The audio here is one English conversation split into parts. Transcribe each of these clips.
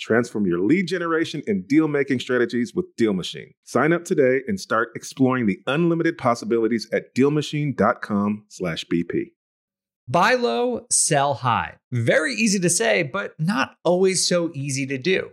Transform your lead generation and deal-making strategies with Deal Machine. Sign up today and start exploring the unlimited possibilities at DealMachine.com/BP. Buy low, sell high. Very easy to say, but not always so easy to do.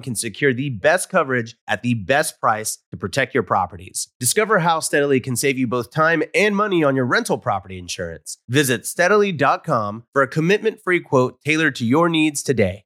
can secure the best coverage at the best price to protect your properties. Discover how Steadily can save you both time and money on your rental property insurance. Visit Steadily.com for a commitment-free quote tailored to your needs today.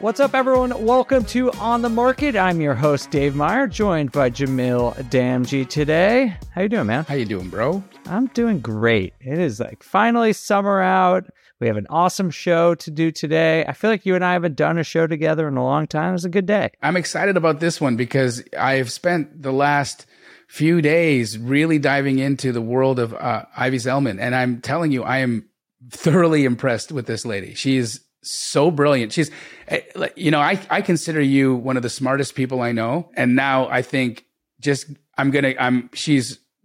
What's up, everyone? Welcome to On the Market. I'm your host, Dave Meyer, joined by Jamil Damji today. How you doing, man? How you doing, bro? I'm doing great. It is like finally summer out. We have an awesome show to do today. I feel like you and I haven't done a show together in a long time. It's a good day. I'm excited about this one because I've spent the last few days really diving into the world of Ivy Zelman. And I'm telling you, I am thoroughly impressed with this lady. She's so brilliant. She's, you know, I consider you one of the smartest people I know. And now I think she's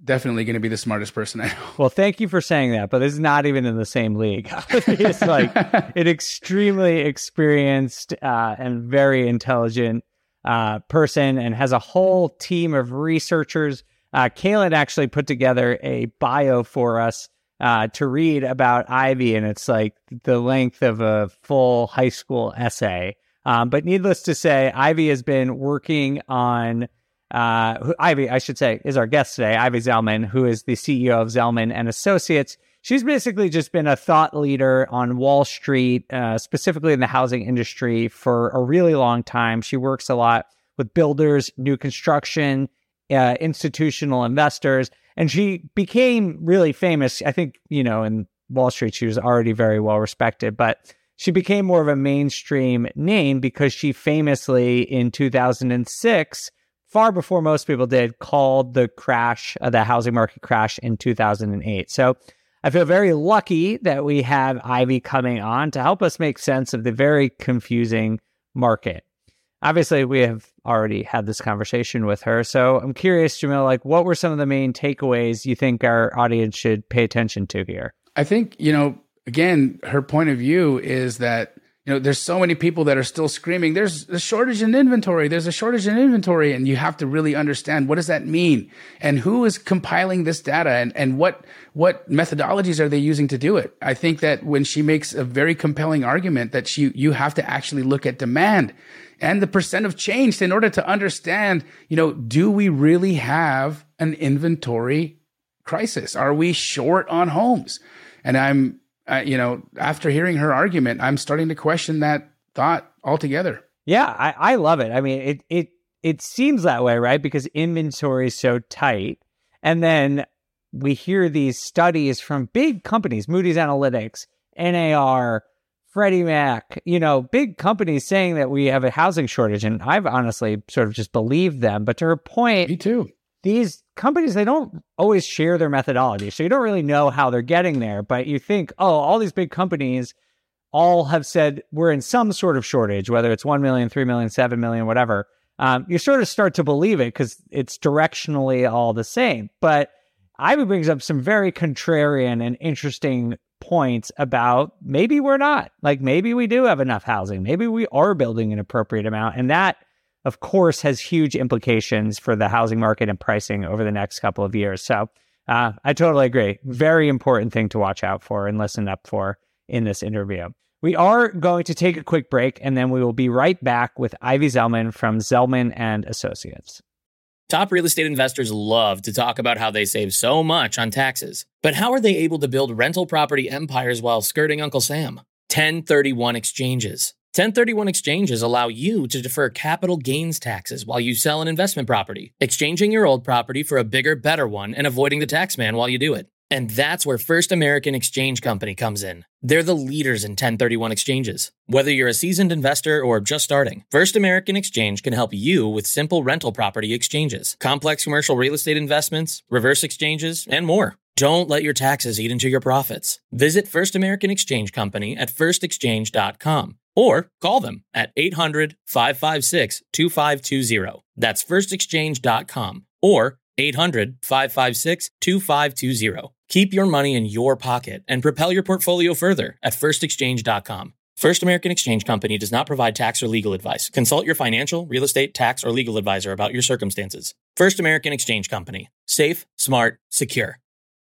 definitely going to be the smartest person I know. Well, thank you for saying that, but it's not even in the same league. It's like an extremely experienced and very intelligent person and has a whole team of researchers. Kaylin actually put together a bio for us to read about Ivy, and it's like the length of a full high school essay. But needless to say, Ivy has been working on, Ivy, I should say, is our guest today, Ivy Zelman, who is the CEO of Zelman & Associates. She's basically just been a thought leader on Wall Street, specifically in the housing industry for a really long time. She works a lot with builders, new construction, institutional investors. And she became really famous. I think, you know, in Wall Street, she was already very well respected, but she became more of a mainstream name because she famously, in 2006, far before most people did, called the crash, the housing market crash in 2008. So I feel very lucky that we have Ivy coming on to help us make sense of the very confusing market. Obviously, we have already had this conversation with her. So I'm curious, Jamil, like, what were some of the main takeaways you think our audience should pay attention to here? I think, you know, again, her point of view is that you know, there's so many people that are still screaming, there's a shortage in inventory. There's a shortage in inventory. And you have to really understand, what does that mean? And who is compiling this data, and what methodologies are they using to do it? I think that when she makes a very compelling argument that you have to actually look at demand and the percent of change in order to understand, you know, do we really have an inventory crisis? Are we short on homes? And I'm, you know, after hearing her argument, I'm starting to question that thought altogether. Yeah, I love it. I mean, it seems that way, right? Because inventory is so tight. And then we hear these studies from big companies, Moody's Analytics, NAR, Freddie Mac, you know, big companies saying that we have a housing shortage. And I've honestly sort of just believed them. But to her point, me too. These companies, they don't always share their methodology. So you don't really know how they're getting there. But you think, oh, all these big companies all have said we're in some sort of shortage, whether it's 1 million, 3 million, 7 million, whatever. You sort of start to believe it because it's directionally all the same. But Ivy brings up some very contrarian and interesting points about maybe we're not. Like maybe we do have enough housing. Maybe we are building an appropriate amount. And that, of course, has huge implications for the housing market and pricing over the next couple of years. So I totally agree. Very important thing to watch out for and listen up for in this interview. We are going to take a quick break, and then we will be right back with Ivy Zelman from Zelman and Associates. Top real estate investors love to talk about how they save so much on taxes, but how are they able to build rental property empires while skirting Uncle Sam? 1031 exchanges. 1031 exchanges allow you to defer capital gains taxes while you sell an investment property, exchanging your old property for a bigger, better one and avoiding the tax man while you do it. And that's where First American Exchange Company comes in. They're the leaders in 1031 exchanges. Whether you're a seasoned investor or just starting, First American Exchange can help you with simple rental property exchanges, complex commercial real estate investments, reverse exchanges, and more. Don't let your taxes eat into your profits. Visit First American Exchange Company at firstexchange.com. Or call them at 800-556-2520. That's firstexchange.com or 800-556-2520. Keep your money in your pocket and propel your portfolio further at firstexchange.com. First American Exchange Company does not provide tax or legal advice. Consult your financial, real estate, tax, or legal advisor about your circumstances. First American Exchange Company. Safe, smart, secure.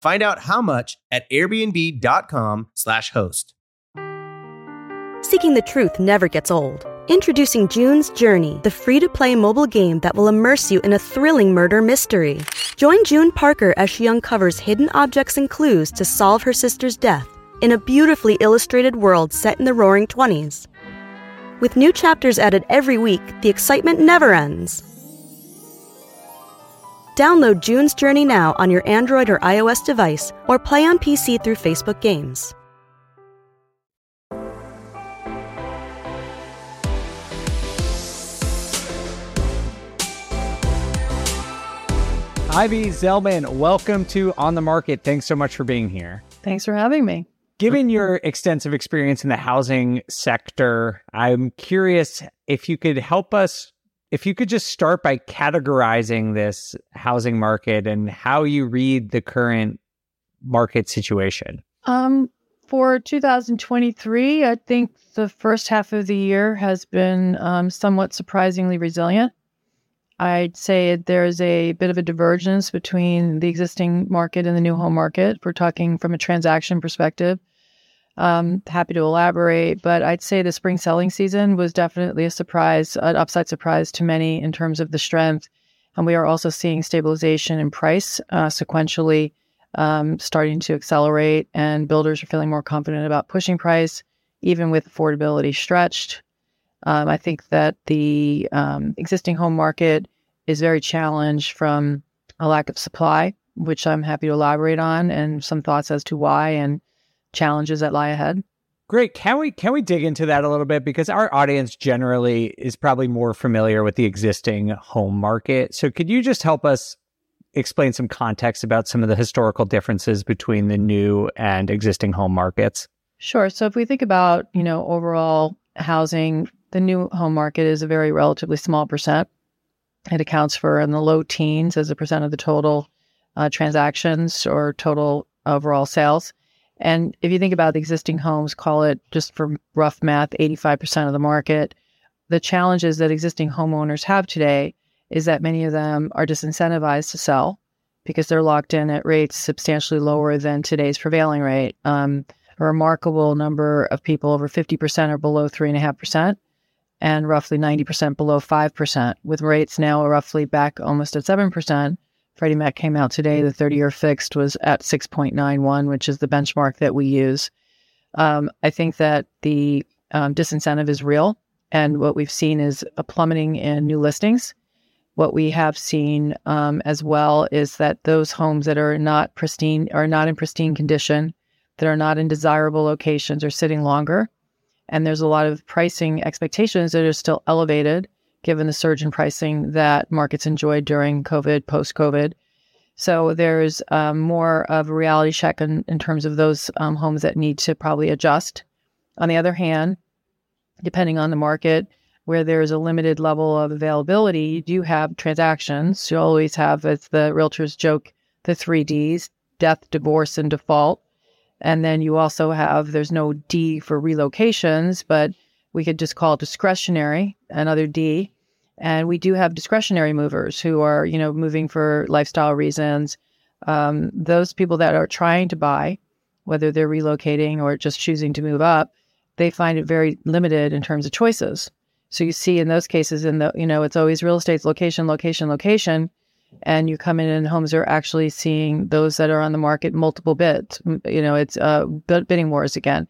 Find out how much at airbnb.com/host. Seeking the truth never gets old. Introducing June's Journey, the free-to-play mobile game that will immerse you in a thrilling murder mystery. Join June Parker as she uncovers hidden objects and clues to solve her sister's death in a beautifully illustrated world set in the roaring 20s. With new chapters added every week, the excitement never ends. Download June's Journey now on your Android or iOS device, or play on PC through Facebook Games. Ivy Zelman, welcome to On the Market. Thanks so much for being here. Thanks for having me. Given your extensive experience in the housing sector, I'm curious if you could help us. If you could just start by categorizing this housing market and how you read the current market situation. For 2023, I think the first half of the year has been somewhat surprisingly resilient. I'd say there's a bit of a divergence between the existing market and the new home market. We're talking from a transaction perspective. Happy to elaborate, but I'd say the spring selling season was definitely a surprise, an upside surprise to many in terms of the strength. And we are also seeing stabilization in price sequentially starting to accelerate, and builders are feeling more confident about pushing price, even with affordability stretched. I think that the existing home market is very challenged from a lack of supply, which I'm happy to elaborate on, and some thoughts as to why and challenges that lie ahead. Great. Can we dig into that a little bit? Because our audience generally is probably more familiar with the existing home market. So could you just help us explain some context about some of the historical differences between the new and existing home markets? Sure. So if we think about, overall housing, the new home market is a very relatively small percent. It accounts for in the low teens as a percent of the total transactions or total overall sales. And if you think about the existing homes, call it, just for rough math, 85% of the market. The challenges that existing homeowners have today is that many of them are disincentivized to sell because they're locked in at rates substantially lower than today's prevailing rate. A remarkable number of people, over 50%, are below 3.5%, and roughly 90% below 5%, with rates now roughly back almost at 7%. Freddie Mac came out today, the 30-year fixed was at 6.91, which is the benchmark that we use. I think that the disincentive is real, and what we've seen is a plummeting in new listings. What we have seen as well is that those homes that are not pristine, are not in pristine condition, that are not in desirable locations, are sitting longer. And there's a lot of pricing expectations that are still elevated, given the surge in pricing that markets enjoyed during COVID, post-COVID. So there's more of a reality check in terms of those homes that need to probably adjust. On the other hand, depending on the market, where there's a limited level of availability, you do have transactions. You always have, as the realtors joke, the three Ds: death, divorce, and default. And then you also have, there's no D for relocations, but we could just call it discretionary, another D. And we do have discretionary movers who are, moving for lifestyle reasons. Those people that are trying to buy, whether they're relocating or just choosing to move up, they find it very limited in terms of choices. So you see in those cases, it's always real estate's location, location, location. And you come in and homes are actually seeing, those that are on the market, multiple bids. It's bidding wars again.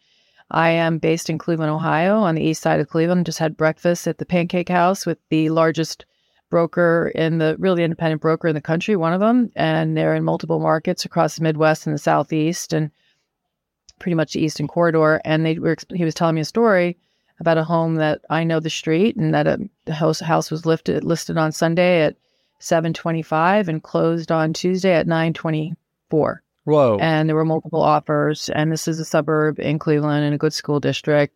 I am based in Cleveland, Ohio, on the east side of Cleveland. Just had breakfast at the Pancake House with the largest broker really independent broker in the country, one of them. And they're in multiple markets across the Midwest and the Southeast and pretty much the Eastern Corridor. And he was telling me a story about a home that I know the street, and that the house was listed on Sunday at 7:25 and closed on Tuesday at 9:24. Whoa. And there were multiple offers. And this is a suburb in Cleveland in a good school district.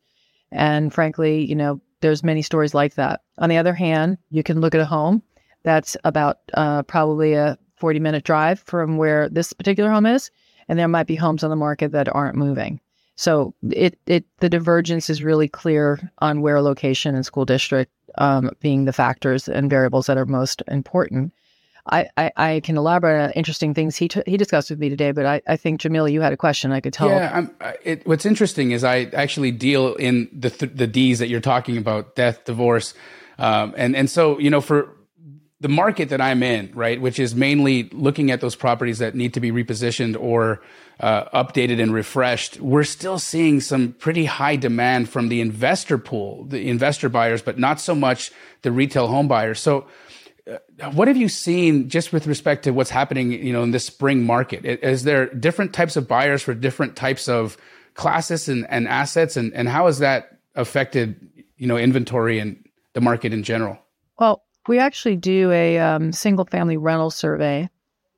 And frankly, there's many stories like that. On the other hand, you can look at a home that's about probably a 40-minute drive from where this particular home is. And there might be homes on the market that aren't moving. So the divergence is really clear on where location and school district being the factors and variables that are most important. I can elaborate on interesting things he discussed with me today, but I think, Jamil, you had a question, I could tell. Yeah, what's interesting is I actually deal in the Ds that you're talking about: death, divorce. And so, for the market that I'm in, right, which is mainly looking at those properties that need to be repositioned or updated and refreshed, we're still seeing some pretty high demand from the investor pool, the investor buyers, but not so much the retail home buyers. So what have you seen just with respect to what's happening, in this spring market? Is there different types of buyers for different types of classes and assets? And how has that affected, inventory and the market in general? Well, we actually do a single family rental survey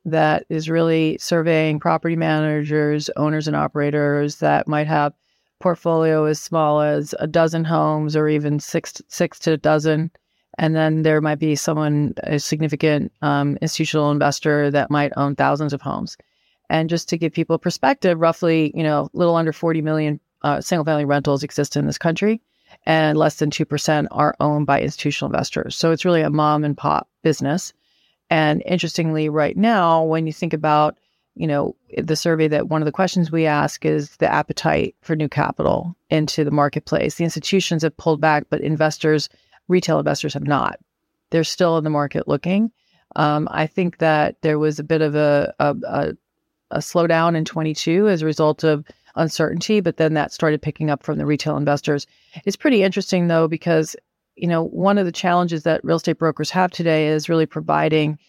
that is really surveying property managers, owners and operators that might have portfolio as small as a dozen homes or even six to a dozen. And then there might be a significant institutional investor that might own thousands of homes. And just to give people perspective, roughly, a little under 40 million single-family rentals exist in this country, and less than 2% are owned by institutional investors. So it's really a mom and pop business. And interestingly, right now, when you think about you know, the survey that one of the questions we ask is the appetite for new capital into the marketplace. The institutions have pulled back, but investors, retail investors have not. They're still in the market looking. I think that there was a bit of a slowdown in 22 as a result of uncertainty, but then that started picking up from the retail investors. It's pretty interesting, though, because, you know, one of the challenges that real estate brokers have today is really providing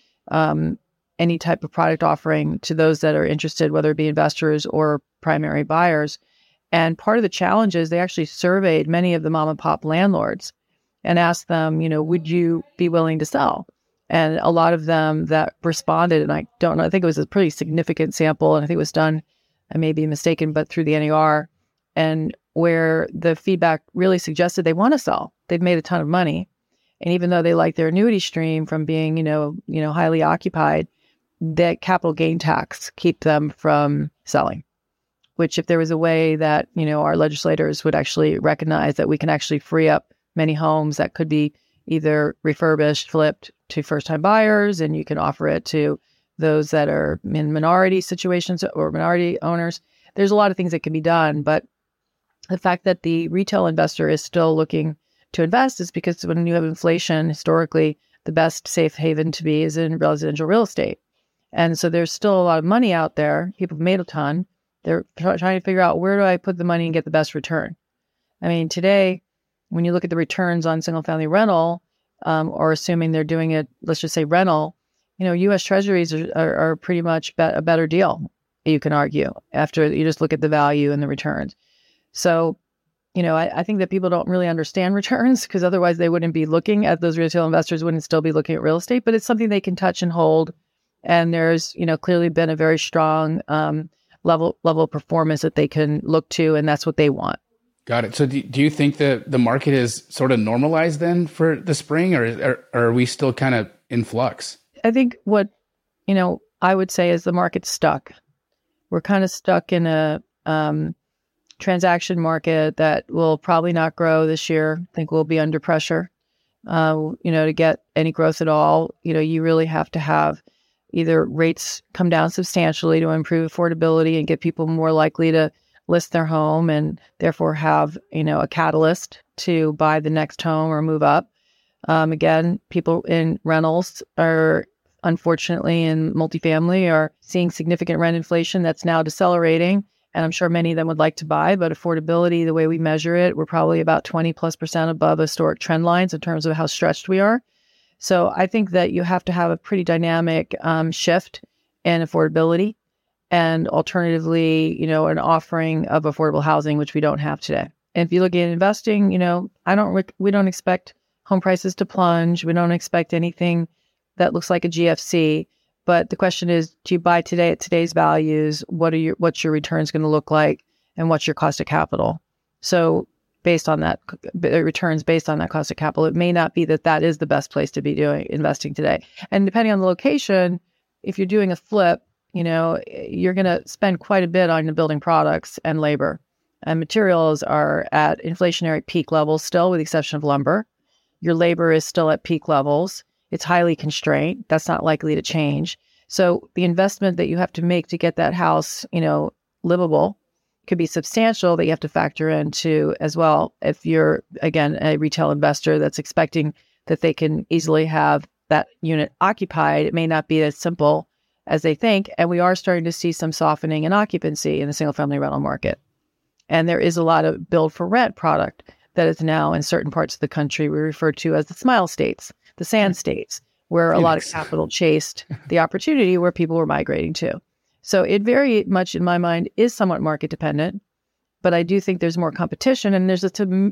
any type of product offering to those that are interested, whether it be investors or primary buyers. And part of the challenge is they actually surveyed many of the mom and pop landlords and asked them, you know, would you be willing to sell? And a lot of them that responded, and I don't know, I think it was a pretty significant sample, and I think it was done, I may be mistaken, but through the NAR, and where the feedback really suggested they want to sell. They've made a ton of money. And even though they like their annuity stream from being, you know, highly occupied, that capital gain tax keep them from selling, which if there was a way that, you know, our legislators would actually recognize that we can actually free up many homes that could be either refurbished, flipped to first-time buyers, and you can offer it to those that are in minority situations or minority owners. There's a lot of things that can be done, but the fact that the retail investor is still looking to invest is because when you have inflation, historically, the best safe haven to be is in residential real estate. And so there's still a lot of money out there. People have made a ton. They're trying to figure out, where do I put the money and get the best return? I mean, today, when you look at the returns on single-family rental, or assuming they're doing it, let's just say rental, you know, U.S. Treasuries are pretty much a better deal, you can argue, after you just look at the value and the returns. So, you know, I think that people don't really understand returns, because otherwise they wouldn't be looking at those retail investors, wouldn't still be looking at real estate, but it's something they can touch and hold. And there's, you know, clearly been a very strong level of performance that they can look to, and that's what they want. Got it. So do you think that the market is sort of normalized then for the spring, or are we still kind of in flux? I think what, you know, I would say is the market's stuck. We're kind of stuck in a transaction market that will probably not grow this year. I think we'll be under pressure, you know, to get any growth at all. You know, you really have to have either rates come down substantially to improve affordability and get people more likely to list their home and therefore have, you know, a catalyst to buy the next home or move up. Again, people in rentals are, unfortunately, in multifamily are seeing significant rent inflation that's now decelerating. And I'm sure many of them would like to buy, but affordability, the way we measure it, we're probably about 20+% above historic trend lines in terms of how stretched we are. So I think that you have to have a pretty dynamic shift in affordability, and alternatively, you know, an offering of affordable housing, which we don't have today. And if you look at investing, you know, we don't expect home prices to plunge. We don't expect anything that looks like a GFC. But the question is, do you buy today at today's values? What's your returns going to look like, and what's your cost of capital? So based on that, returns based on that cost of capital, it may not be that is the best place to be doing investing today. And depending on the location, if you're doing a flip, you know, you're going to spend quite a bit on the building products and labor. And materials are at inflationary peak levels still, with the exception of lumber. Your labor is still at peak levels. It's highly constrained. That's not likely to change. So the investment that you have to make to get that house, you know, livable could be substantial, that you have to factor into as well. If you're, again, a retail investor that's expecting that they can easily have that unit occupied, it may not be as simple as they think. And we are starting to see some softening in occupancy in the single family rental market. And there is a lot of build for rent product that is now in certain parts of the country we refer to as the smile states, the sand states, where a lot of capital chased the opportunity where people were migrating to. So it very much, in my mind, is somewhat market dependent, but I do think there's more competition, and there's a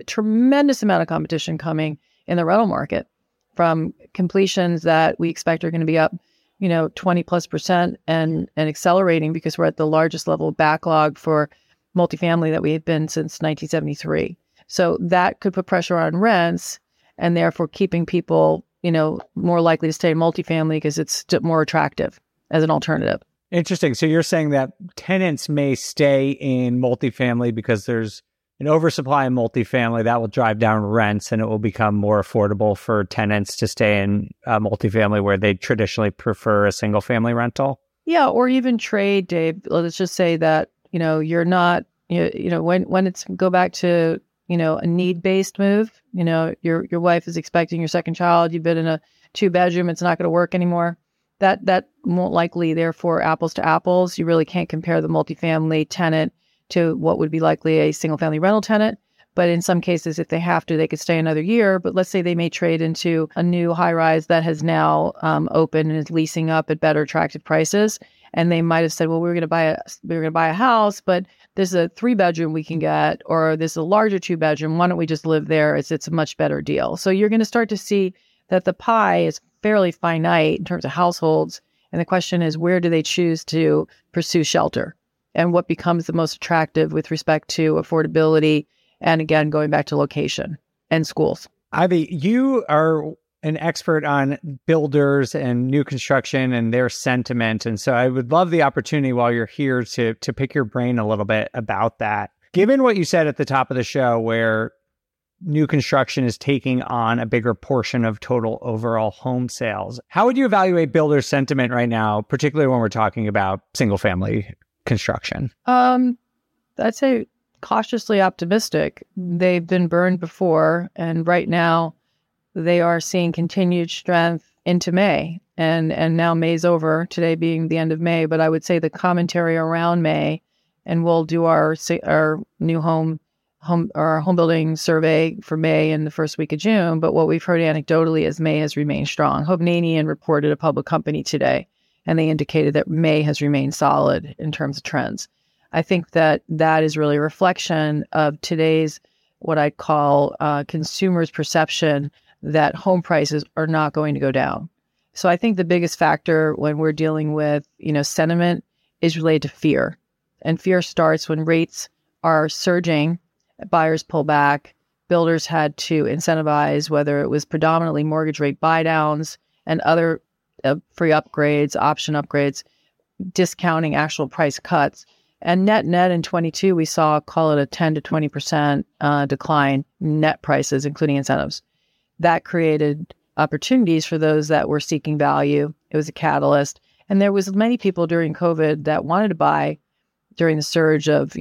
tremendous amount of competition coming in the rental market from completions that we expect are going to be up, you know, 20+% and accelerating, because we're at the largest level of backlog for multifamily that we have been since 1973. So that could put pressure on rents, and therefore keeping people, you know, more likely to stay in multifamily because it's more attractive as an alternative. Interesting. So you're saying that tenants may stay in multifamily because there's an oversupply in multifamily that will drive down rents, and it will become more affordable for tenants to stay in multifamily where they traditionally prefer a single family rental. Yeah, or even trade, Dave. Let's just say that, you're not, when it's go back to, a need-based move, your wife is expecting your second child. You've been in a 2-bedroom. It's not going to work anymore. That won't likely, therefore, apples to apples. You really can't compare the multifamily tenant to what would be likely a single-family rental tenant. But in some cases, if they have to, they could stay another year. But let's say they may trade into a new high-rise that has now opened and is leasing up at better attractive prices. And they might have said, well, we were going to buy a house, but there's a 3-bedroom we can get, or there's a larger 2-bedroom. Why don't we just live there? It's a much better deal. So you're going to start to see that the pie is fairly finite in terms of households. And the question is, where do they choose to pursue shelter? And what becomes the most attractive with respect to affordability? And again, going back to location and schools. Ivy, you are an expert on builders and new construction and their sentiment. And so I would love the opportunity while you're here to pick your brain a little bit about that. Given what you said at the top of the show, where new construction is taking on a bigger portion of total overall home sales, how would you evaluate builder sentiment right now, particularly when we're talking about single family construction? I'd say cautiously optimistic. They've been burned before, and right now they are seeing continued strength into May. And now May's over, today being the end of May, but I would say the commentary around May, and we'll do our new home building survey for May in the first week of June, but what we've heard anecdotally is May has remained strong. Hovnanian reported, a public company, today, and they indicated that May has remained solid in terms of trends. I think that is really a reflection of today's, what I call consumers' perception that home prices are not going to go down. So I think the biggest factor when we're dealing with, sentiment is related to fear. And fear starts when rates are surging, buyers pull back, builders had to incentivize, whether it was predominantly mortgage rate buy-downs and other free upgrades, option upgrades, discounting actual price cuts. And net in 22, we saw, call it a 10 to 20% decline net prices, including incentives. That created opportunities for those that were seeking value. It was a catalyst. And there was many people during COVID that wanted to buy during the surge of,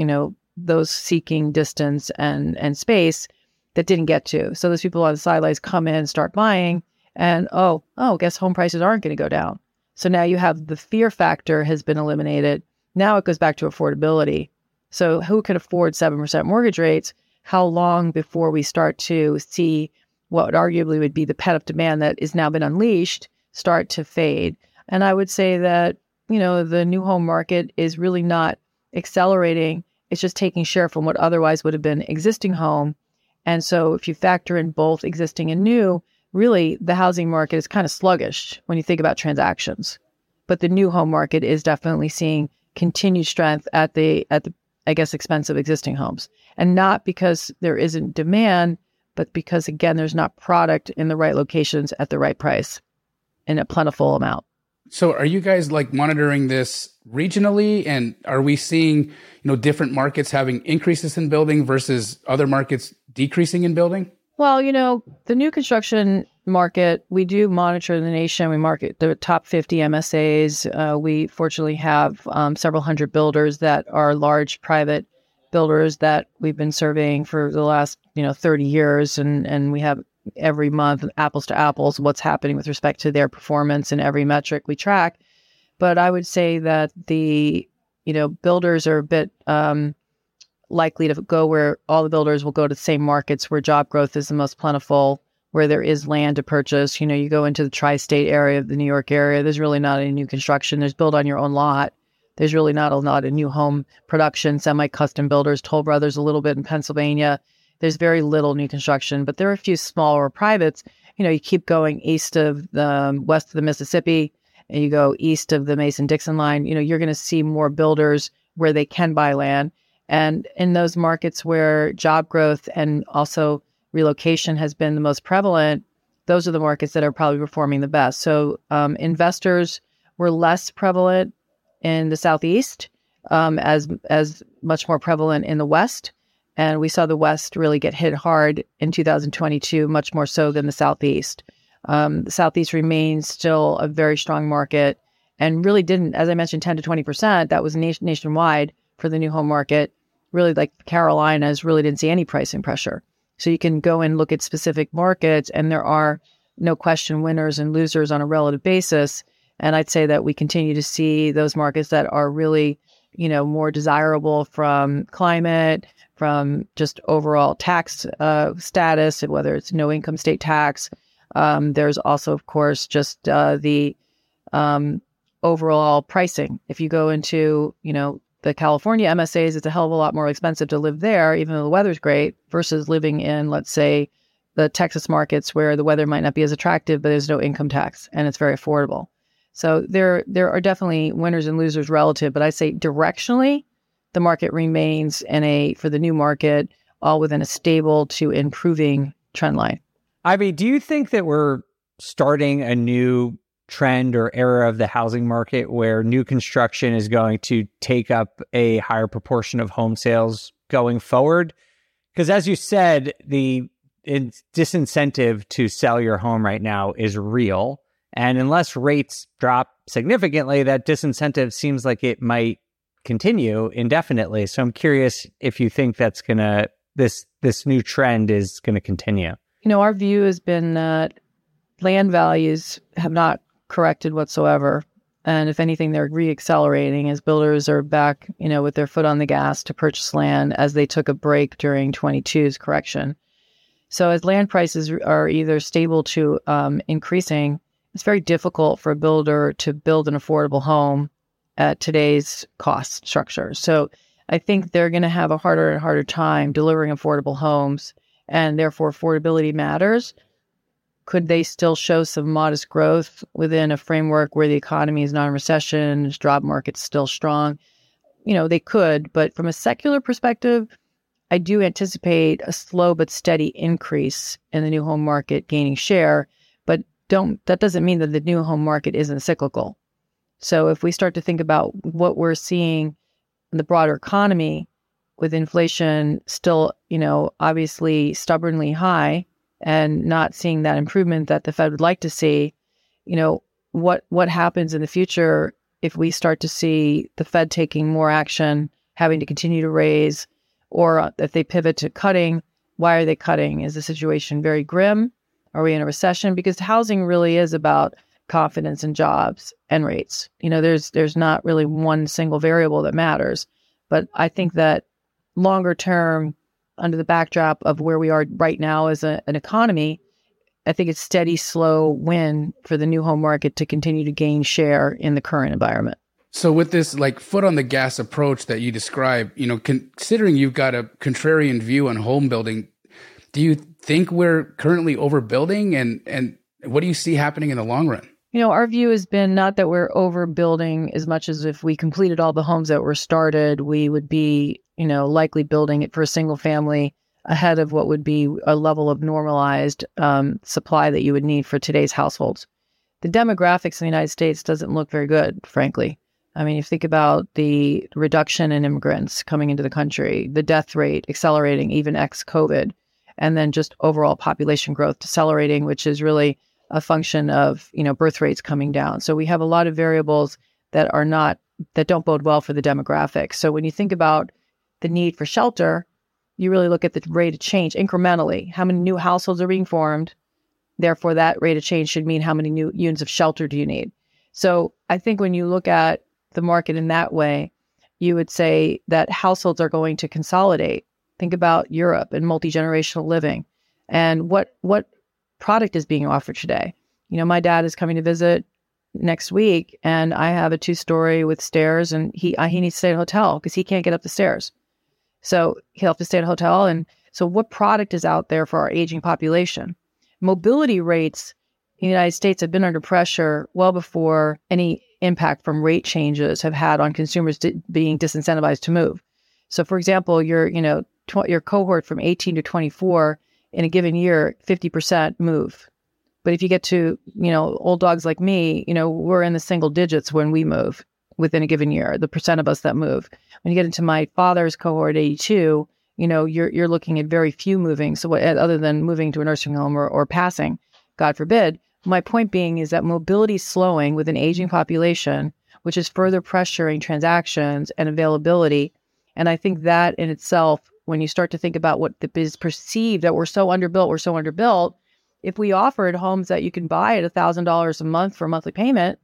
those seeking distance and space that didn't get to. So those people on the sidelines come in, start buying, and guess home prices aren't going to go down. So now you have the fear factor has been eliminated. Now it goes back to affordability. So who can afford 7% mortgage rates? How long before we start to see what arguably would be the pent-up demand that has now been unleashed start to fade? And I would say that, the new home market is really not accelerating. It's just taking share from what otherwise would have been existing home. And so if you factor in both existing and new, really the housing market is kind of sluggish when you think about transactions. But the new home market is definitely seeing continued strength at the I guess expense of existing homes, and not because there isn't demand, but because again there's not product in the right locations at the right price in a plentiful amount. So are you guys monitoring this regionally, and are we seeing different markets having increases in building versus other markets decreasing in building? Well, the new construction market, we do monitor the nation. We market the top 50 MSAs. We fortunately have several hundred builders that are large private builders that we've been surveying for the last, 30 years. And we have every month apples to apples, what's happening with respect to their performance in every metric we track. But I would say that the, builders are a bit likely to go where all the builders will go to the same markets where job growth is the most plentiful, where there is land to purchase. You go into the tri-state area of the New York area, there's really not any new construction. There's build on your own lot. There's really not a lot of new home production, semi-custom builders, Toll Brothers a little bit in Pennsylvania. There's very little new construction, but there are a few smaller privates. You keep going west of the Mississippi, and you go east of the Mason-Dixon line, you're going to see more builders where they can buy land. And in those markets where job growth and also relocation has been the most prevalent, those are the markets that are probably performing the best. So investors were less prevalent in the Southeast, as much more prevalent in the West. And we saw the West really get hit hard in 2022, much more so than the Southeast. The Southeast remains still a very strong market. and really didn't, as I mentioned, 10 to 20%. That was nationwide for the new home market. Really, like Carolinas, really didn't see any pricing pressure. So you can go and look at specific markets, and there are no question winners and losers on a relative basis. And I'd say that we continue to see those markets that are really, you know, more desirable from climate, from just overall tax status, whether it's no income state tax. There's also, of course, just the overall pricing. If you go into, you know, the California MSAs, it's a hell of a lot more expensive to live there, even though the weather's great, versus living in, let's say, the Texas markets where the weather might not be as attractive, but there's no income tax and it's very affordable. So there are definitely winners and losers relative, but I say directionally, the market remains for the new market, all within a stable to improving trend line. Ivy, do you think that we're starting a new trend or era of the housing market where new construction is going to take up a higher proportion of home sales going forward? Because as you said, the disincentive to sell your home right now is real. And unless rates drop significantly, that disincentive seems like it might continue indefinitely. So I'm curious if you think that's this new trend is going to continue. You know, our view has been that land values have not corrected whatsoever. And if anything, they're reaccelerating as builders are back, you know, with their foot on the gas to purchase land as they took a break during 22's correction. So as land prices are either stable to increasing, it's very difficult for a builder to build an affordable home at today's cost structure. So I think they're going to have a harder and harder time delivering affordable homes, and therefore affordability matters. Could they still show some modest growth within a framework where the economy is not in recession, job market's still strong? You know, they could, but from a secular perspective, I do anticipate a slow but steady increase in the new home market gaining share. That doesn't mean that the new home market isn't cyclical. So if we start to think about what we're seeing in the broader economy with inflation still, you know, obviously stubbornly high and not seeing that improvement that the Fed would like to see, you know, what happens in the future if we start to see the Fed taking more action, having to continue to raise, or if they pivot to cutting? Why are they cutting? Is the situation very grim? Are we in a recession? Because housing really is about confidence in jobs and rates. You know, there's not really one single variable that matters. But I think that longer term, under the backdrop of where we are right now as an economy, I think it's steady, slow win for the new home market to continue to gain share in the current environment. So with this like foot on the gas approach that you describe, you know, considering you've got a contrarian view on home building, do you think we're currently overbuilding, and what do you see happening in the long run? You know, our view has been not that we're overbuilding as much as if we completed all the homes that were started, we would be, you know, likely building it for a single family ahead of what would be a level of normalized supply that you would need for today's households. The demographics in the United States doesn't look very good, frankly. I mean, you think about the reduction in immigrants coming into the country, the death rate accelerating even ex-COVID, and then just overall population growth decelerating, which is really a function of, you know, birth rates coming down. So we have a lot of variables that don't bode well for the demographics. So when you think about the need for shelter, you really look at the rate of change incrementally. How many new households are being formed? Therefore, that rate of change should mean how many new units of shelter do you need? So I think when you look at the market in that way, you would say that households are going to consolidate. Think about Europe and multi-generational living and what product is being offered today. You know, my dad is coming to visit next week and I have a 2-story with stairs, and he needs to stay at a hotel because he can't get up the stairs. So he'll have to stay at a hotel. And so what product is out there for our aging population? Mobility rates in the United States have been under pressure well before any impact from rate changes have had on consumers being disincentivized to move. So for example, your cohort from 18 to 24 in a given year, 50% move. But if you get to, you know, old dogs like me, you know, we're in the single digits when we move within a given year, the percent of us that move. When you get into my father's cohort, 82, you know, you're looking at very few moving. So what, other than moving to a nursing home or passing, God forbid, My point being is that mobility is slowing with an aging population, which is further pressuring transactions and availability. And I think that in itself, when you start to think about what is perceived that we're so underbuilt, if we offered homes that you can buy at $1,000 a month for a monthly payment,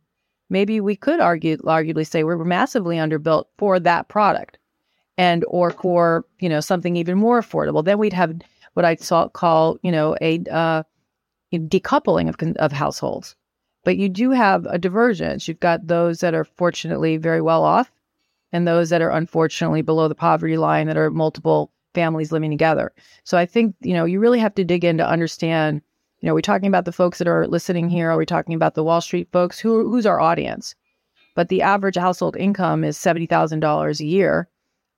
maybe we could arguably say we're massively underbuilt for that product and or for, you know, something even more affordable. Then we'd have what I'd call, you know, a decoupling of households. But you do have a divergence. You've got those that are fortunately very well off and those that are unfortunately below the poverty line that are multiple families living together. So I think, you know, you really have to dig in to understand, you know, are we talking about the folks that are listening here? Are we talking about the Wall Street folks? Who's our audience? But the average household income is $70,000 a year.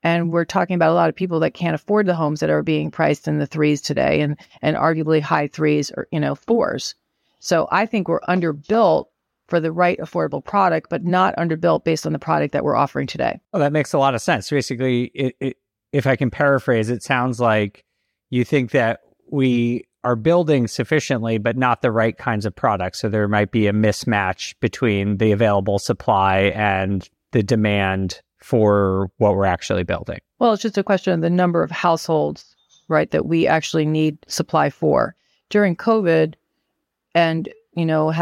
And we're talking about a lot of people that can't afford the homes that are being priced in the threes today and arguably high threes or, you know, fours. So I think we're underbuilt for the right affordable product, but not underbuilt based on the product that we're offering today. Oh, that makes a lot of sense. Basically, if I can paraphrase, it sounds like you think that we are building sufficiently, but not the right kinds of products. So there might be a mismatch between the available supply and the demand for what we're actually building. Well, it's just a question of the number of households, right, that we actually need supply for. During COVID, and, you know,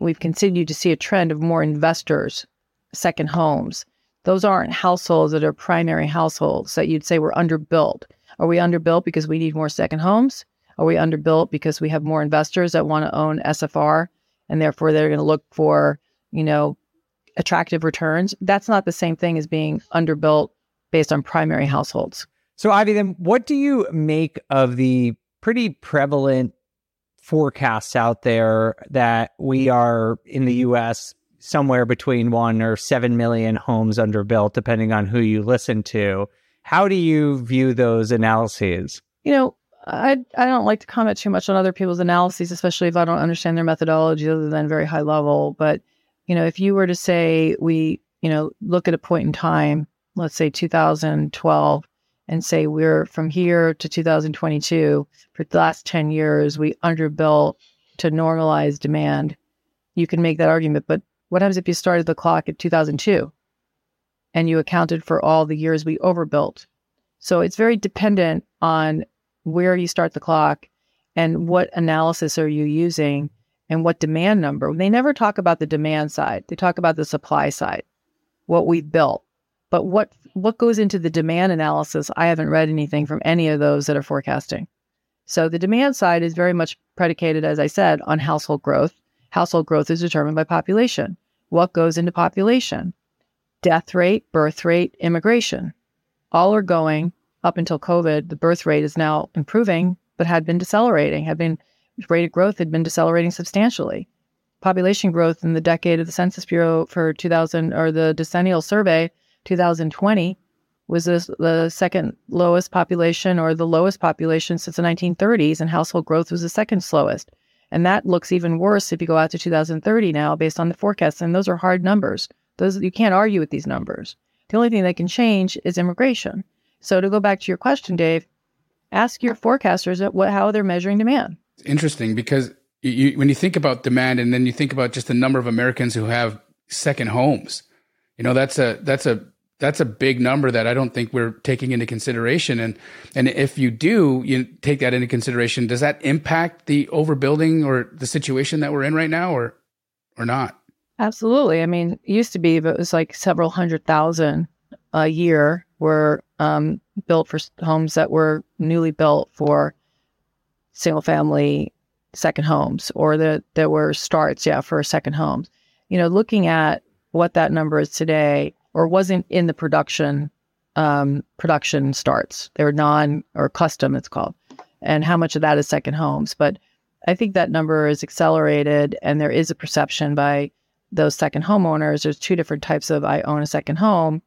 we've continued to see a trend of more investors, second homes. Those aren't households that are primary households that you'd say we're underbuilt. Are we underbuilt because we need more second homes? Are we underbuilt because we have more investors that want to own SFR and therefore they're going to look for, you know, attractive returns? That's not the same thing as being underbuilt based on primary households. So Ivy, then what do you make of the pretty prevalent forecasts out there that we are in the U.S. somewhere between 1 or 7 million homes underbuilt, depending on who you listen to? How do you view those analyses? You know, I don't like to comment too much on other people's analyses, especially if I don't understand their methodology other than very high level. But, you know, if you were to say we, you know, look at a point in time, let's say 2012, and say we're from here to 2022, for the last 10 years, we underbuilt to normalize demand, you can make that argument. But what happens if you started the clock at 2002 and you accounted for all the years we overbuilt? So it's very dependent on where you start the clock and what analysis are you using and what demand number. They never talk about the demand side. They talk about the supply side, what we built. But what goes into the demand analysis, I haven't read anything from any of those that are forecasting. So the demand side is very much predicated, as I said, on household growth. Household growth is determined by population. What goes into population? Death rate, birth rate, immigration. All are going up until COVID. The birth rate is now improving, but had been decelerating. Rate of growth had been decelerating substantially. Population growth in the decade of the Census Bureau for 2000 or the decennial survey, 2020, was the second lowest population or the lowest population since the 1930s, and household growth was the second slowest. And that looks even worse if you go out to 2030 now based on the forecasts. And those are hard numbers. Those, you can't argue with these numbers. The only thing that can change is immigration. So to go back to your question, Dave, ask your forecasters how they're measuring demand. It's interesting because when you think about demand and then you think about just the number of Americans who have second homes, you know, that's a big number that I don't think we're taking into consideration. And if you do, you take that into consideration, does that impact the overbuilding or the situation that we're in right now or not? Absolutely. I mean, it used to be, but it was like several 100,000 a year were built for homes that were newly built for single family second homes, or there were starts, for second homes. You know, looking at what that number is today, or wasn't in the production starts. They were non or custom, it's called, and how much of that is second homes. But I think that number is accelerated, and there is a perception by those second homeowners. There's two different types of I own a second home,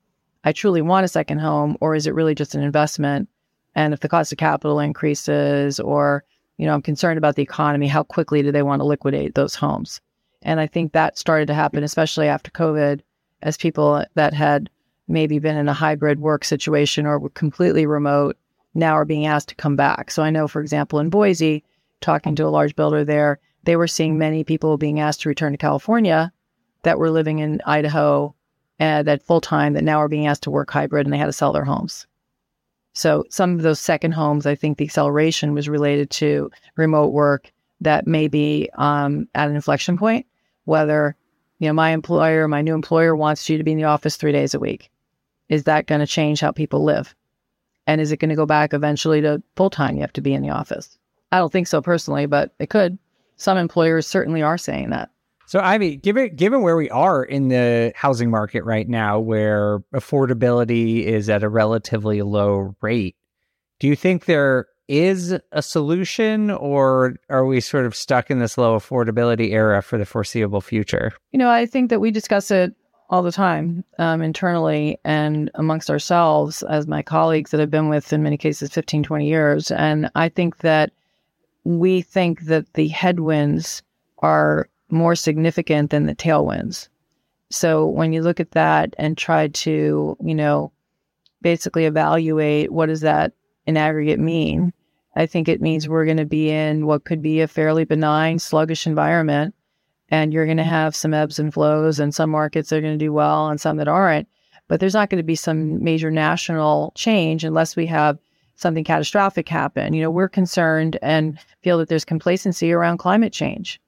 I truly want a second home, or is it really just an investment? And if the cost of capital increases, or, you know, I'm concerned about the economy, how quickly do they want to liquidate those homes? And I think that started to happen, especially after COVID, as people that had maybe been in a hybrid work situation or were completely remote now are being asked to come back. So I know, for example, in Boise, talking to a large builder there, they were seeing many people being asked to return to California that were living in Idaho that full time that now are being asked to work hybrid, and they had to sell their homes. So some of those second homes, I think the acceleration was related to remote work that may be at an inflection point, whether, you know, my new employer wants you to be in the office 3 days a week. Is that going to change how people live? And is it going to go back eventually to full time? You have to be in the office. I don't think so personally, but it could. Some employers certainly are saying that. So, Ivy, given where we are in the housing market right now, where affordability is at a relatively low rate, do you think there is a solution, or are we sort of stuck in this low affordability era for the foreseeable future? You know, I think that we discuss it all the time internally and amongst ourselves as my colleagues that I've been with in many cases 15, 20 years. And I think that we think that the headwinds are more significant than the tailwinds. So when you look at that and try to, you know, basically evaluate what does that in aggregate mean, I think it means we're going to be in what could be a fairly benign, sluggish environment. And you're going to have some ebbs and flows and some markets that are going to do well and some that aren't. But there's not going to be some major national change unless we have something catastrophic happen. You know, we're concerned and feel that there's complacency around climate change.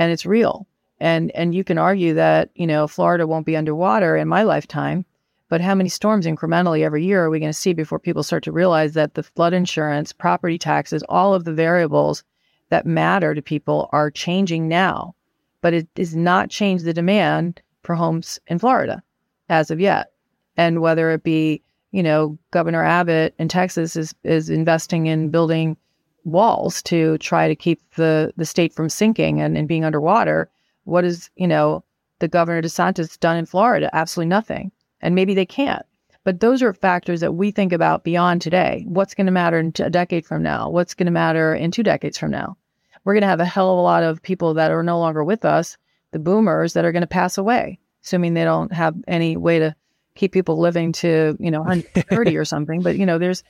And it's real. And you can argue that, you know, Florida won't be underwater in my lifetime. But how many storms incrementally every year are we going to see before people start to realize that the flood insurance, property taxes, all of the variables that matter to people are changing now? But it does not change the demand for homes in Florida as of yet. And whether it be, you know, Governor Abbott in Texas is investing in building walls to try to keep the state from sinking and being underwater. What is, you know, the Governor DeSantis done in Florida? Absolutely nothing. And maybe they can't. But those are factors that we think about beyond today. What's going to matter in a decade from now? What's going to matter in 2 decades from now? We're going to have a hell of a lot of people that are no longer with us, the boomers, that are going to pass away, assuming they don't have any way to keep people living to, you know, 130 or something. But, you know, there's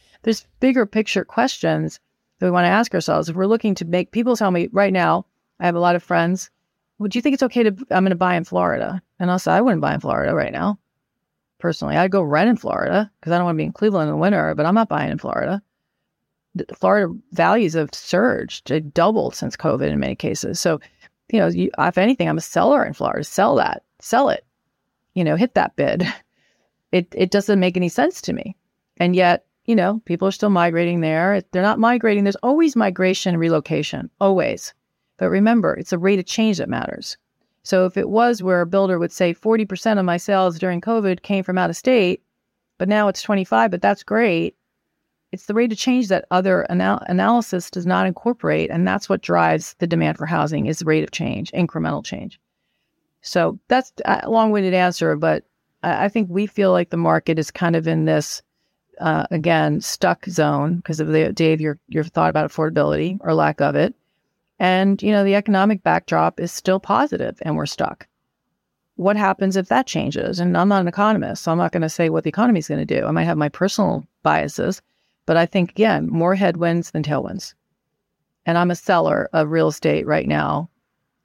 bigger picture questions that we want to ask ourselves. If we're looking to make people tell me right now, I have a lot of friends, well, do you think it's okay to, I'm going to buy in Florida? And I'll say, I wouldn't buy in Florida right now. Personally, I'd go rent in Florida because I don't want to be in Cleveland in the winter, but I'm not buying in Florida. Florida values have surged. It doubled since COVID in many cases. So, you know, if anything, I'm a seller in Florida. Sell it, you know, hit that bid. It doesn't make any sense to me. And yet, you know, people are still migrating there. They're not migrating. There's always migration and relocation, always. But remember, it's the rate of change that matters. So if it was where a builder would say 40% of my sales during COVID came from out of state, but now it's 25, but that's great. It's the rate of change that other analysis does not incorporate. And that's what drives the demand for housing is the rate of change, incremental change. So that's a long-winded answer, but I think we feel like the market is kind of in this, again, stuck zone because of the, Dave, your thought about affordability or lack of it. And, you know, the economic backdrop is still positive and we're stuck. What happens if that changes? And I'm not an economist, so I'm not going to say what the economy is going to do. I might have my personal biases. But I think, again, more headwinds than tailwinds. And I'm a seller of real estate right now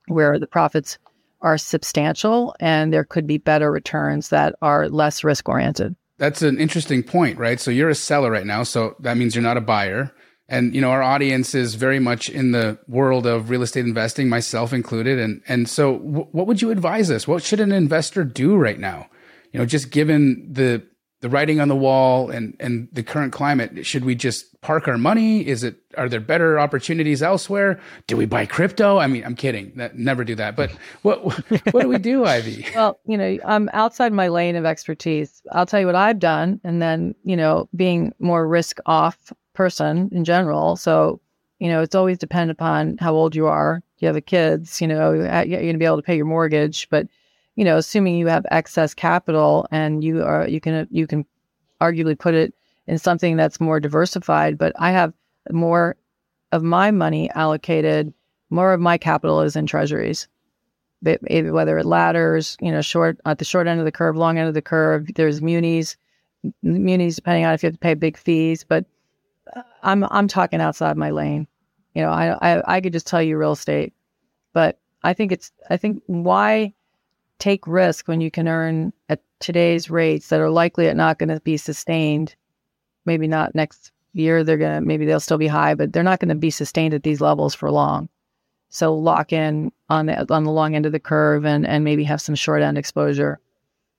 where the profits are substantial and there could be better returns that are less risk-oriented. That's an interesting point, right? So you're a seller right now, so that means you're not a buyer. And, you know, our audience is very much in the world of real estate investing, myself included. And so what would you advise us? What should an investor do right now? You know, just given the writing on the wall and the current climate, should we just park our money? Are there better opportunities elsewhere? Do we buy crypto? I mean, I'm kidding. Never do that. But what do we do, Ivy? Well, you know, I'm outside my lane of expertise. I'll tell you what I've done. And then, you know, being more risk off person in general. So, you know, it's always dependent upon how old you are. You have kids, you know, you're going to be able to pay your mortgage, but you know, assuming you have excess capital and you can arguably put it in something that's more diversified, but I have more of my money allocated, more of my capital is in treasuries, but whether it ladders, you know, short at the short end of the curve, long end of the curve, there's munis, depending on if you have to pay big fees, but I'm talking outside my lane. You know, I could just tell you real estate. But I think why take risk when you can earn at today's rates that are likely not going to be sustained? Maybe not next year. Maybe they'll still be high, but they're not going to be sustained at these levels for long. So lock in on the long end of the curve and maybe have some short end exposure.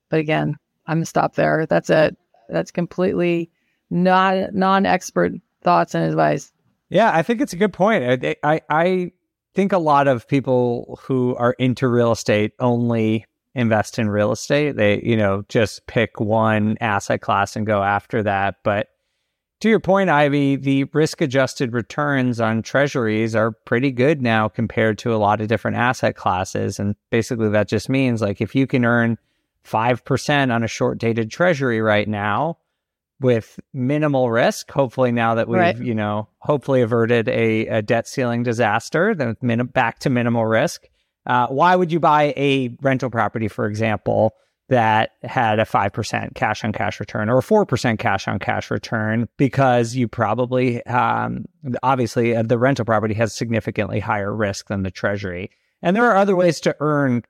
But again, I'm gonna stop there. That's it. That's completely non-expert thoughts and advice. Yeah, I think it's a good point. I think a lot of people who are into real estate only invest in real estate. They, just pick one asset class and go after that. But to your point, Ivy, the risk-adjusted returns on treasuries are pretty good now compared to a lot of different asset classes. And basically that just means like if you can earn 5% on a short-dated treasury right now with minimal risk, hopefully now that we've, hopefully averted a debt ceiling disaster, then back to minimal risk. Why would you buy a rental property, for example, that had a 5% cash on cash return or a 4% cash on cash return? Because you probably, obviously, the rental property has significantly higher risk than the treasury. And there are other ways to earn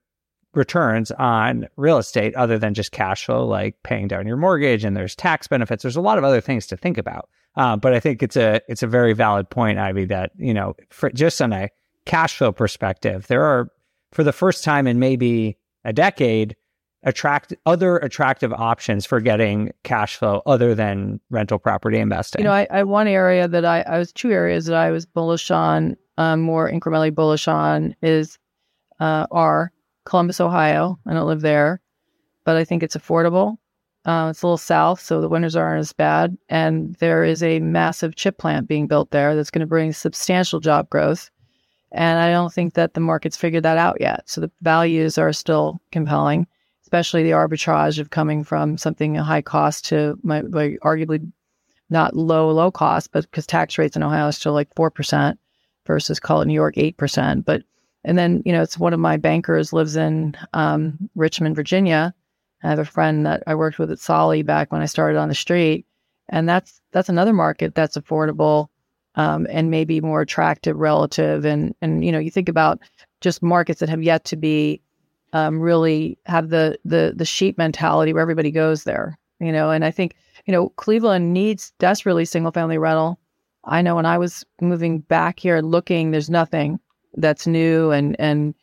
returns on real estate other than just cash flow, like paying down your mortgage, and there's tax benefits. There's a lot of other things to think about. But I think it's a very valid point, Ivy, that, for just on a cash flow perspective, there are, for the first time in maybe a decade, other attractive options for getting cash flow other than rental property investing. Two areas that I was bullish on, more incrementally bullish on is, are Columbus, Ohio. I don't live there, but I think it's affordable. It's a little south, so the winters aren't as bad. And there is a massive chip plant being built there that's going to bring substantial job growth. And I don't think that the market's figured that out yet. So the values are still compelling, especially the arbitrage of coming from something high cost to arguably not low cost, but because tax rates in Ohio are still like 4% versus call it New York 8%. And then it's one of my bankers lives in Richmond, Virginia. I have a friend that I worked with at Solly back when I started on the street. And that's another market that's affordable and maybe more attractive relative. And you think about just markets that have yet to be really have the sheep mentality where everybody goes there, and I think, Cleveland needs desperately single family rental. I know when I was moving back here looking, there's nothing that's new and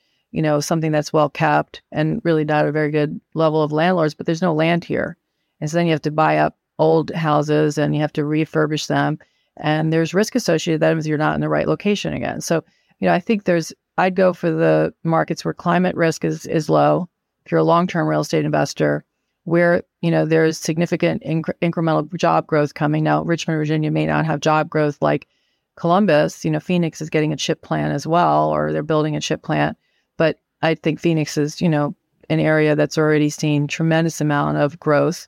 something that's well kept and really not a very good level of landlords, but there's no land here. And so then you have to buy up old houses and you have to refurbish them. And there's risk associated with that if you're not in the right location again. So, I think I'd go for the markets where climate risk is low. If you're a long-term real estate investor, where, there's significant incremental job growth coming. Now, Richmond, Virginia may not have job growth like Columbus. Phoenix is getting a chip plant as well, or they're building a chip plant. But I think Phoenix is, an area that's already seen tremendous amount of growth.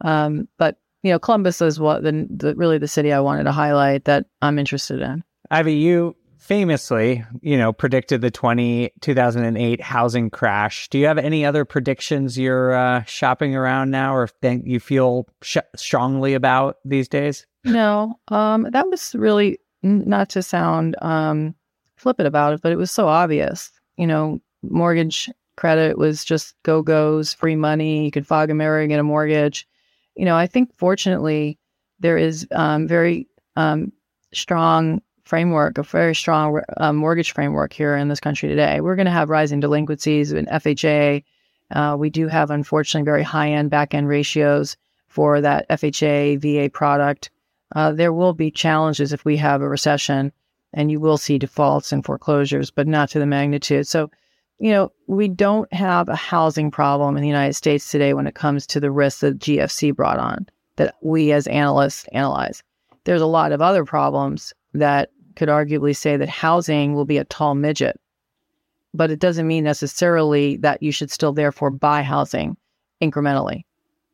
But Columbus is what really the city I wanted to highlight that I'm interested in. Ivy, you famously, predicted the 2008 housing crash. Do you have any other predictions you're shopping around now or think you feel strongly about these days? No, that was really, not to sound flippant about it, but it was so obvious. Mortgage credit was just go-go's, free money. You could fog a mirror and get a mortgage. I think fortunately there is very strong framework, a very strong mortgage framework here in this country today. We're going to have rising delinquencies in FHA. We do have, unfortunately, very high-end back-end ratios for that FHA, VA product. There will be challenges if we have a recession, and you will see defaults and foreclosures, but not to the magnitude. So, we don't have a housing problem in the United States today when it comes to the risks that GFC brought on that we as analysts analyze. There's a lot of other problems that could arguably say that housing will be a tall midget, but it doesn't mean necessarily that you should still therefore buy housing incrementally.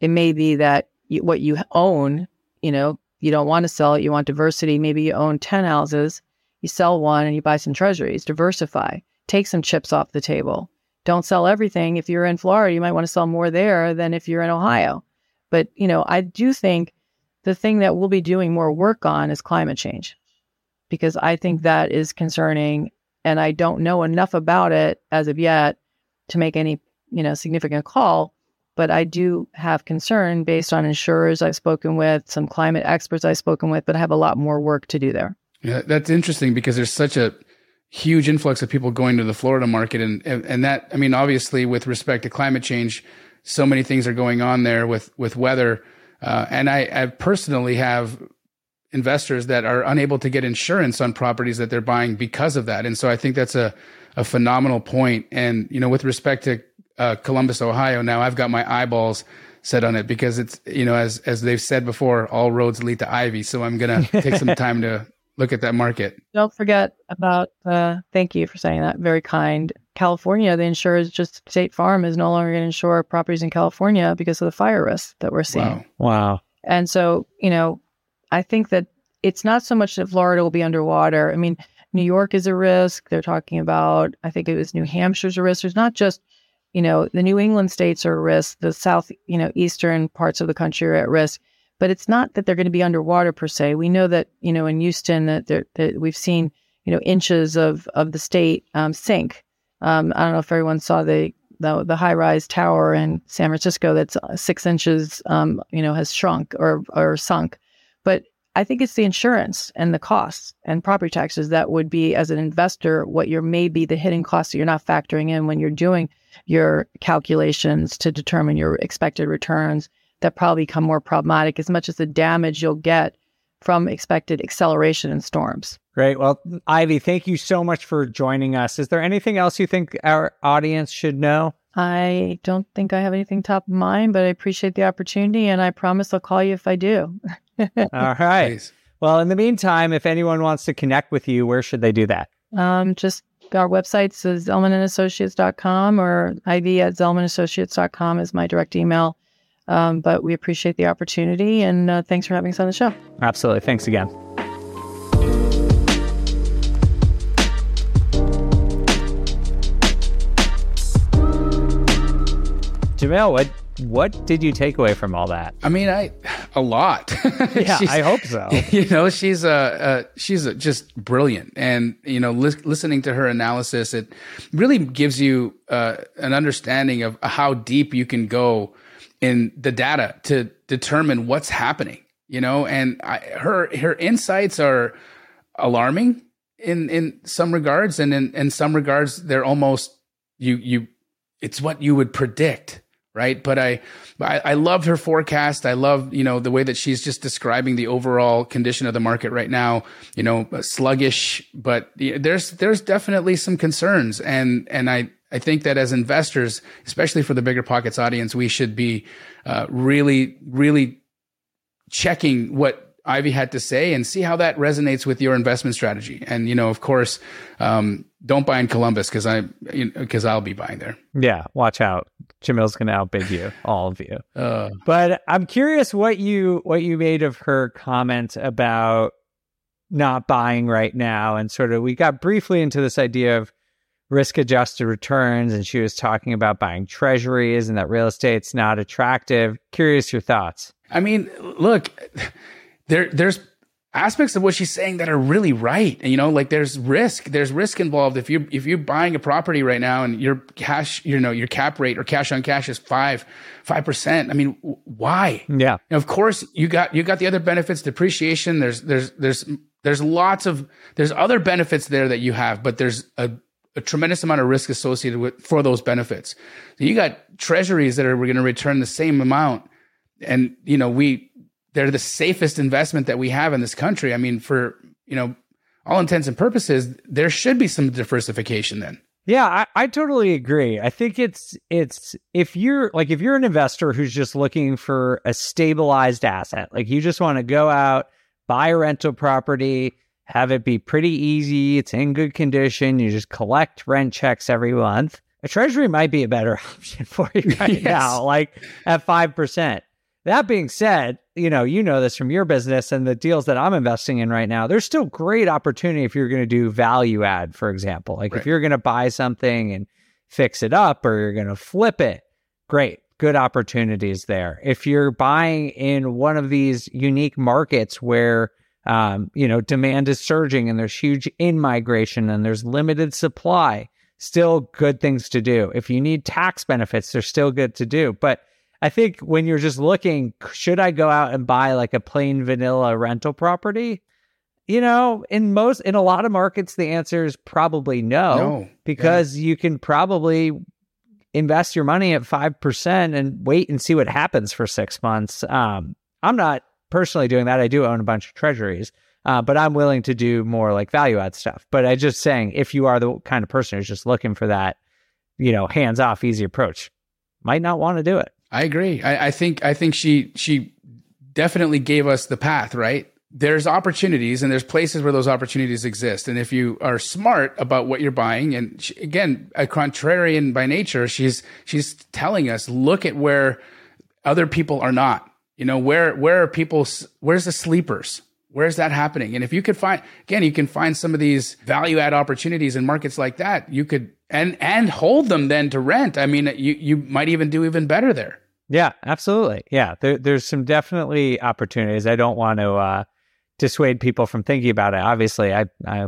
It may be that what you own, you don't want to sell it. You want diversity. Maybe you own 10 houses. You sell one and you buy some treasuries. Diversify. Take some chips off the table. Don't sell everything. If you're in Florida, you might want to sell more there than if you're in Ohio. But, I do think the thing that we'll be doing more work on is climate change, because I think that is concerning and I don't know enough about it as of yet to make any, significant call. But I do have concern based on insurers I've spoken with, some climate experts I've spoken with, but I have a lot more work to do there. Yeah, that's interesting because there's such a huge influx of people going to the Florida market. And that, I mean, obviously with respect to climate change, so many things are going on there with weather. And I personally have investors that are unable to get insurance on properties that they're buying because of that. And so I think that's a phenomenal point. And, with respect to Columbus, Ohio, now I've got my eyeballs set on it because it's, as they've said before, all roads lead to Ivy. So I'm going to take some time to look at that market. Don't forget about, thank you for saying that, very kind. California, the insurers, just State Farm is no longer going to insure properties in California because of the fire risk that we're seeing. Wow. And so, I think that it's not so much that Florida will be underwater. I mean, New York is a risk. They're talking about, I think it was New Hampshire's a risk. There's not just, the New England states are at risk. The South, eastern parts of the country are at risk. But it's not that they're going to be underwater per se. We know that, in Houston that we've seen, inches of the state sink. I don't know if everyone saw the high-rise tower in San Francisco that's 6 inches, has shrunk or sunk. But I think it's the insurance and the costs and property taxes that would be, as an investor, what your maybe the hidden costs that you're not factoring in when you're doing your calculations to determine your expected returns that probably become more problematic as much as the damage you'll get from expected acceleration in storms. Great. Well, Ivy, thank you so much for joining us. Is there anything else you think our audience should know? I don't think I have anything top of mind, but I appreciate the opportunity, and I promise I'll call you if I do. All right. Please. Well, in the meantime, if anyone wants to connect with you, where should they do that? Just our website is zelmanassociates.com or ivy@zelmanassociates.com is my direct email. But we appreciate the opportunity, and thanks for having us on the show. Absolutely. Thanks again. Jamil, what did you take away from all that? I mean, a lot. Yeah, I hope so. She's just brilliant. And, listening to her analysis, it really gives you an understanding of how deep you can go in the data to determine what's happening, and her insights are alarming in some regards. And in some regards, they're almost, it's what you would predict. Right. But I loved her forecast. I love, the way that she's just describing the overall condition of the market right now, sluggish, but there's definitely some concerns. And I think that as investors, especially for the BiggerPockets audience, we should be really, really checking what Ivy had to say and see how that resonates with your investment strategy. And, of course, don't buy in Columbus because I'll be buying there. Yeah, watch out. Jamil's going to outbid you, all of you. But I'm curious what you made of her comment about not buying right now. And sort of we got briefly into this idea of risk-adjusted returns, and she was talking about buying treasuries and that real estate's not attractive. Curious your thoughts. I mean, look, there's aspects of what she's saying that are really right. And, there's risk involved. If you're buying a property right now and your cash, your cap rate or cash on cash is 5%. I mean, why? Yeah. And of course you got the other benefits, depreciation. There's other benefits there that you have, but there's a tremendous amount of risk associated for those benefits. So you got treasuries that are going to return the same amount. And, they're the safest investment that we have in this country. I mean, for, all intents and purposes, there should be some diversification then. Yeah, I totally agree. I think it's if you're an investor who's just looking for a stabilized asset, like you just want to go out, buy a rental property, have it be pretty easy, it's in good condition, you just collect rent checks every month, a treasury might be a better option for you right now, like at 5%. That being said, you know this from your business and the deals that I'm investing in right now, there's still great opportunity if you're going to do value add, for example. Like if you're going to buy something and fix it up or you're going to flip it, great, good opportunities there. If you're buying in one of these unique markets where You know, demand is surging and there's huge in-migration and there's limited supply. Still good things to do. If you need tax benefits, they're still good to do. But I think when you're just looking, should I go out and buy like a plain vanilla rental property? You know, in a lot of markets, the answer is probably no. Because you can probably invest your money at 5% and wait and see what happens for 6 months. I'm not personally doing that. I do own a bunch of treasuries, but I'm willing to do more like value add stuff. But I just saying, if you are the kind of person who's just looking for that, you know, hands off, easy approach, might not want to do it. I agree. I think she definitely gave us the path, right? There's opportunities and there's places where those opportunities exist. And if you are smart about what you're buying, and she, again, a contrarian by nature, she's telling us, look at where other people are not. You know, where are people, where's the sleepers? Where's that happening? And if you could find, again, you can find some of these value add opportunities in markets like that, you could, and hold them then to rent. I mean, you might even do even better there. Yeah, absolutely. Yeah. There's some definitely opportunities. I don't want to, dissuade people from thinking about it. Obviously,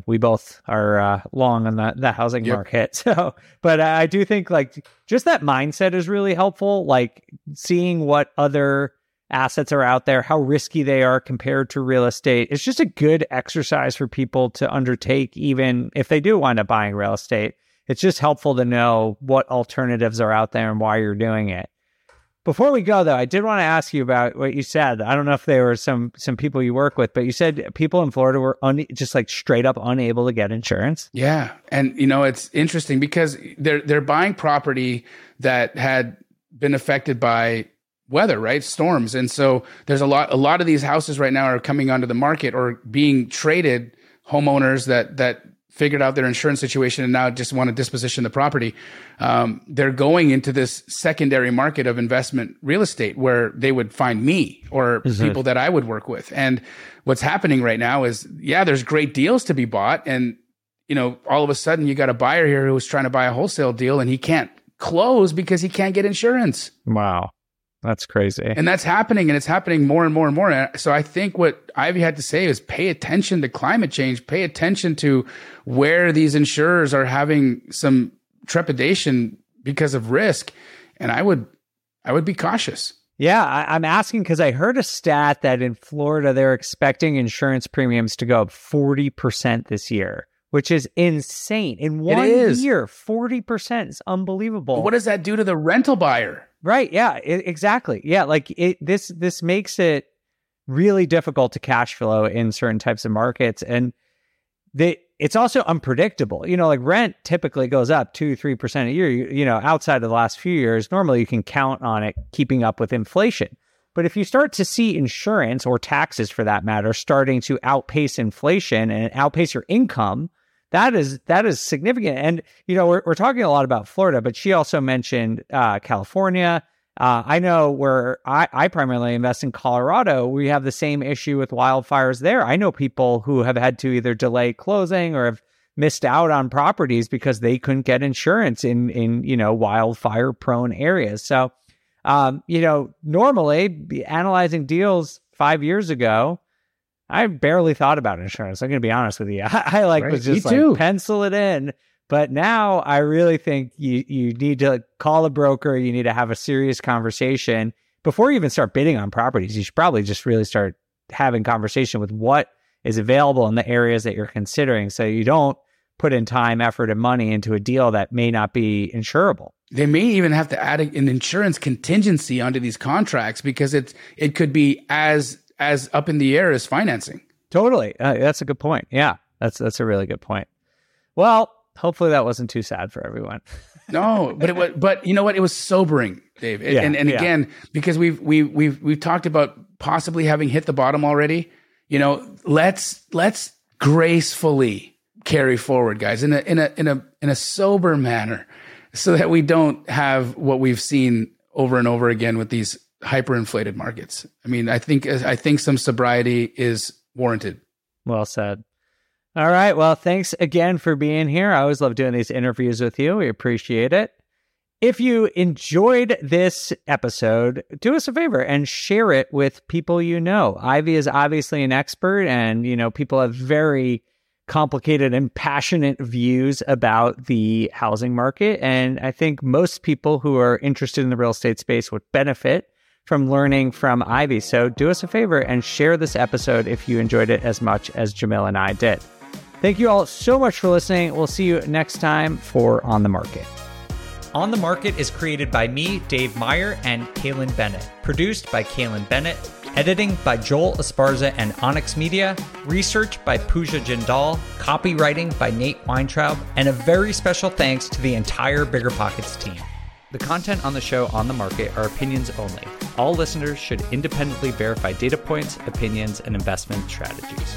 we both are long on the housing market. So, but I do think like just that mindset is really helpful. Like seeing what other assets are out there, how risky they are compared to real estate. It's just a good exercise for people to undertake, even if they do wind up buying real estate. It's just helpful to know what alternatives are out there and why you're doing it. Before we go, though, I did want to ask you about what you said. I don't know if there were some people you work with, but you said people in Florida were just like straight up unable to get insurance. Yeah. And, you know, it's interesting because they're buying property that had been affected by weather, right? Storms. And so there's a lot of these houses right now are coming onto the market or being traded, homeowners that figured out their insurance situation and now just want to disposition the property. They're going into this secondary market of investment real estate where they would find me or people that I would work with. And what's happening right now is, yeah, there's great deals to be bought. And, you know, all of a sudden you got a buyer here who was trying to buy a wholesale deal and he can't close because he can't get insurance. Wow. That's crazy. And that's happening, and it's happening more and more and more. So I think what Ivy had to say is pay attention to climate change, pay attention to where these insurers are having some trepidation because of risk. And I would be cautious. Yeah, I'm asking because I heard a stat that in Florida, they're expecting insurance premiums to go up 40% this year, which is insane. In one year, 40% is unbelievable. But what does that do to the rental buyer? Right. Yeah, exactly. Yeah. Like this makes it really difficult to cash flow in certain types of markets. And it's also unpredictable, you know, like rent typically goes up 2-3% a year, you know, outside of the last few years. Normally you can count on it keeping up with inflation. But if you start to see insurance or taxes for that matter, starting to outpace inflation and outpace your income, that is significant. And, you know, we're talking a lot about Florida, but she also mentioned California. I know where I primarily invest in Colorado. We have the same issue with wildfires there. I know people who have had to either delay closing or have missed out on properties because they couldn't get insurance in you know, wildfire prone areas. So, you know, normally analyzing deals 5 years ago, I barely thought about insurance. I'm going to be honest with you. I like right. was just Me like too. Pencil it in. But now I really think you need to call a broker. You need to have a serious conversation before you even start bidding on properties. You should probably just really start having conversation with what is available in the areas that you're considering. So you don't put in time, effort, and money into a deal that may not be insurable. They may even have to add an insurance contingency onto these contracts because it could be as up in the air as financing. Totally. That's a good point. Yeah, that's a really good point. Well, hopefully that wasn't too sad for everyone. No, but you know what? It was sobering, Dave. Again, because we've talked about possibly having hit the bottom already, you know, let's gracefully carry forward, guys, in a sober manner so that we don't have what we've seen over and over again with these hyperinflated markets. I mean, I think some sobriety is warranted. Well said. All right. Well, thanks again for being here. I always love doing these interviews with you. We appreciate it. If you enjoyed this episode, do us a favor and share it with people you know. Ivy is obviously an expert, and, you know, people have very complicated and passionate views about the housing market. And I think most people who are interested in the real estate space would benefit from learning from Ivy. So do us a favor and share this episode if you enjoyed it as much as Jamil and I did. Thank you all so much for listening. We'll see you next time for On the Market. On the Market is created by me, Dave Meyer, and Kaylin Bennett. Produced by Kaylin Bennett. Editing by Joel Esparza and Onyx Media. Research by Pooja Jindal. Copywriting by Nate Weintraub. And a very special thanks to the entire BiggerPockets team. The content on the show On the Market are opinions only. All listeners should independently verify data points, opinions, and investment strategies.